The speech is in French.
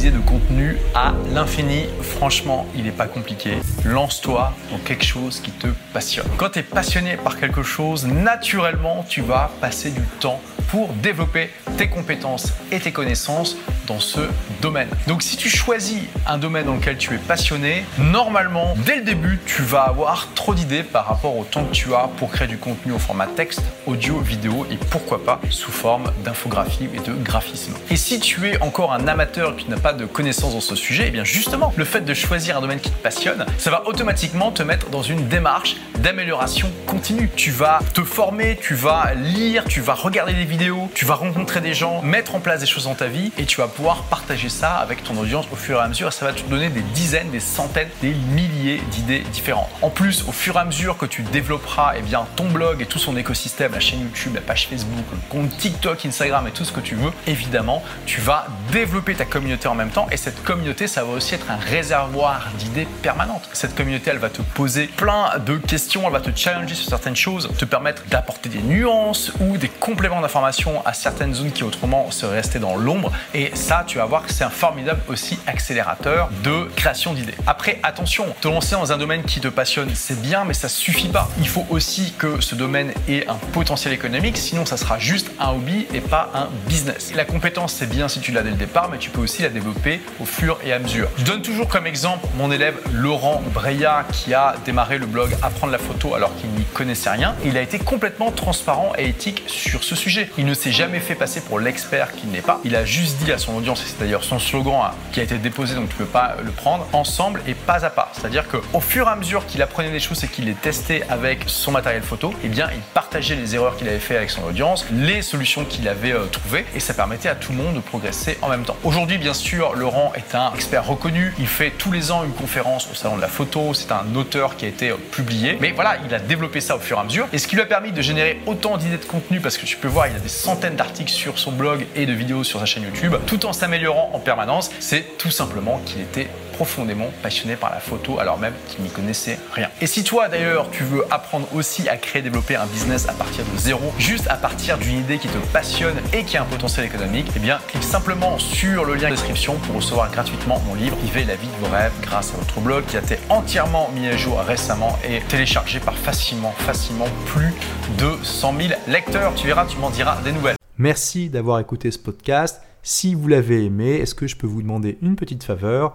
puiser de contenu à l'infini. Franchement, il n'est pas compliqué. Lance-toi dans quelque chose qui te passionne. Quand tu es passionné par quelque chose, naturellement, tu vas passer du temps pour développer tes compétences et tes connaissances dans ce domaine. Donc si tu choisis un domaine dans lequel tu es passionné, normalement, dès le début, tu vas avoir trop d'idées par rapport au temps que tu as pour créer du contenu au format texte, audio, vidéo et pourquoi pas sous forme d'infographie et de graphisme. Et si tu es encore un amateur qui n'a pas de connaissances dans ce sujet, eh bien justement, le fait de choisir un domaine qui te passionne, ça va automatiquement te mettre dans une démarche d'amélioration continue. Tu vas te former, tu vas lire, tu vas regarder des vidéos, tu vas rencontrer des gens, mettre en place des choses dans ta vie et tu vas pouvoir partager ça avec ton audience au fur et à mesure. Et ça va te donner des dizaines, des centaines, des milliers d'idées différentes. En plus, au fur et à mesure que tu développeras eh bien, ton blog et tout son écosystème, la chaîne YouTube, la page Facebook, le compte TikTok, Instagram et tout ce que tu veux, évidemment, tu vas développer ta communauté en même temps. Et cette communauté, ça va aussi être un réservoir d'idées permanentes. Cette communauté, elle va te poser plein de questions, elle va te challenger sur certaines choses, te permettre d'apporter des nuances ou des compléments d'informations à certaines zones qui autrement seraient restées dans l'ombre. Et ça, tu vas voir que c'est un formidable aussi accélérateur de création d'idées. Après, attention, te lancer dans un domaine qui te passionne, c'est bien, mais ça suffit pas. Il faut aussi que ce domaine ait un potentiel économique, sinon ça sera juste un hobby et pas un business. La compétence, c'est bien si tu l'as dès le départ, mais tu peux aussi la développer au fur et à mesure. Je donne toujours comme exemple mon élève Laurent Breya qui a démarré le blog Apprendre la photo alors qu'il n'y connaissait rien. Il a été complètement transparent et éthique sur ce sujet. Il ne s'est jamais fait passer pour l'expert qu'il n'est pas. Il a juste dit à son audience, et c'est d'ailleurs son slogan qui a été déposé, donc tu ne peux pas le prendre, ensemble et pas à pas. C'est-à-dire qu'au fur et à mesure qu'il apprenait des choses et qu'il les testait avec son matériel photo, eh bien, il partageait les erreurs qu'il avait fait avec son audience, les solutions qu'il avait trouvées et ça permettait à tout le monde de progresser en même temps. Aujourd'hui, bien sûr, Laurent est un expert reconnu. Il fait tous les ans une conférence au salon de la photo. C'est un auteur qui a été publié. Mais voilà, il a développé ça au fur et à mesure et ce qui lui a permis de générer autant d'idées de contenu parce que tu peux voir, il a des centaines d'articles sur son blog et de vidéos sur sa chaîne YouTube, tout en s'améliorant en permanence. C'est tout simplement qu'il était profondément passionné par la photo alors même qu'il n'y connaissait rien. Et si toi d'ailleurs tu veux apprendre aussi à créer, développer un business à partir de zéro, juste à partir d'une idée qui te passionne et qui a un potentiel économique, eh bien clique simplement sur le lien de description pour recevoir gratuitement mon livre Vivez la vie de vos rêves grâce à votre blog qui a été entièrement mis à jour récemment et téléchargé par facilement plus de 100 000 lecteurs. Tu verras, tu m'en diras des nouvelles. Merci d'avoir écouté ce podcast. Si vous l'avez aimé, est-ce que je peux vous demander une petite faveur ?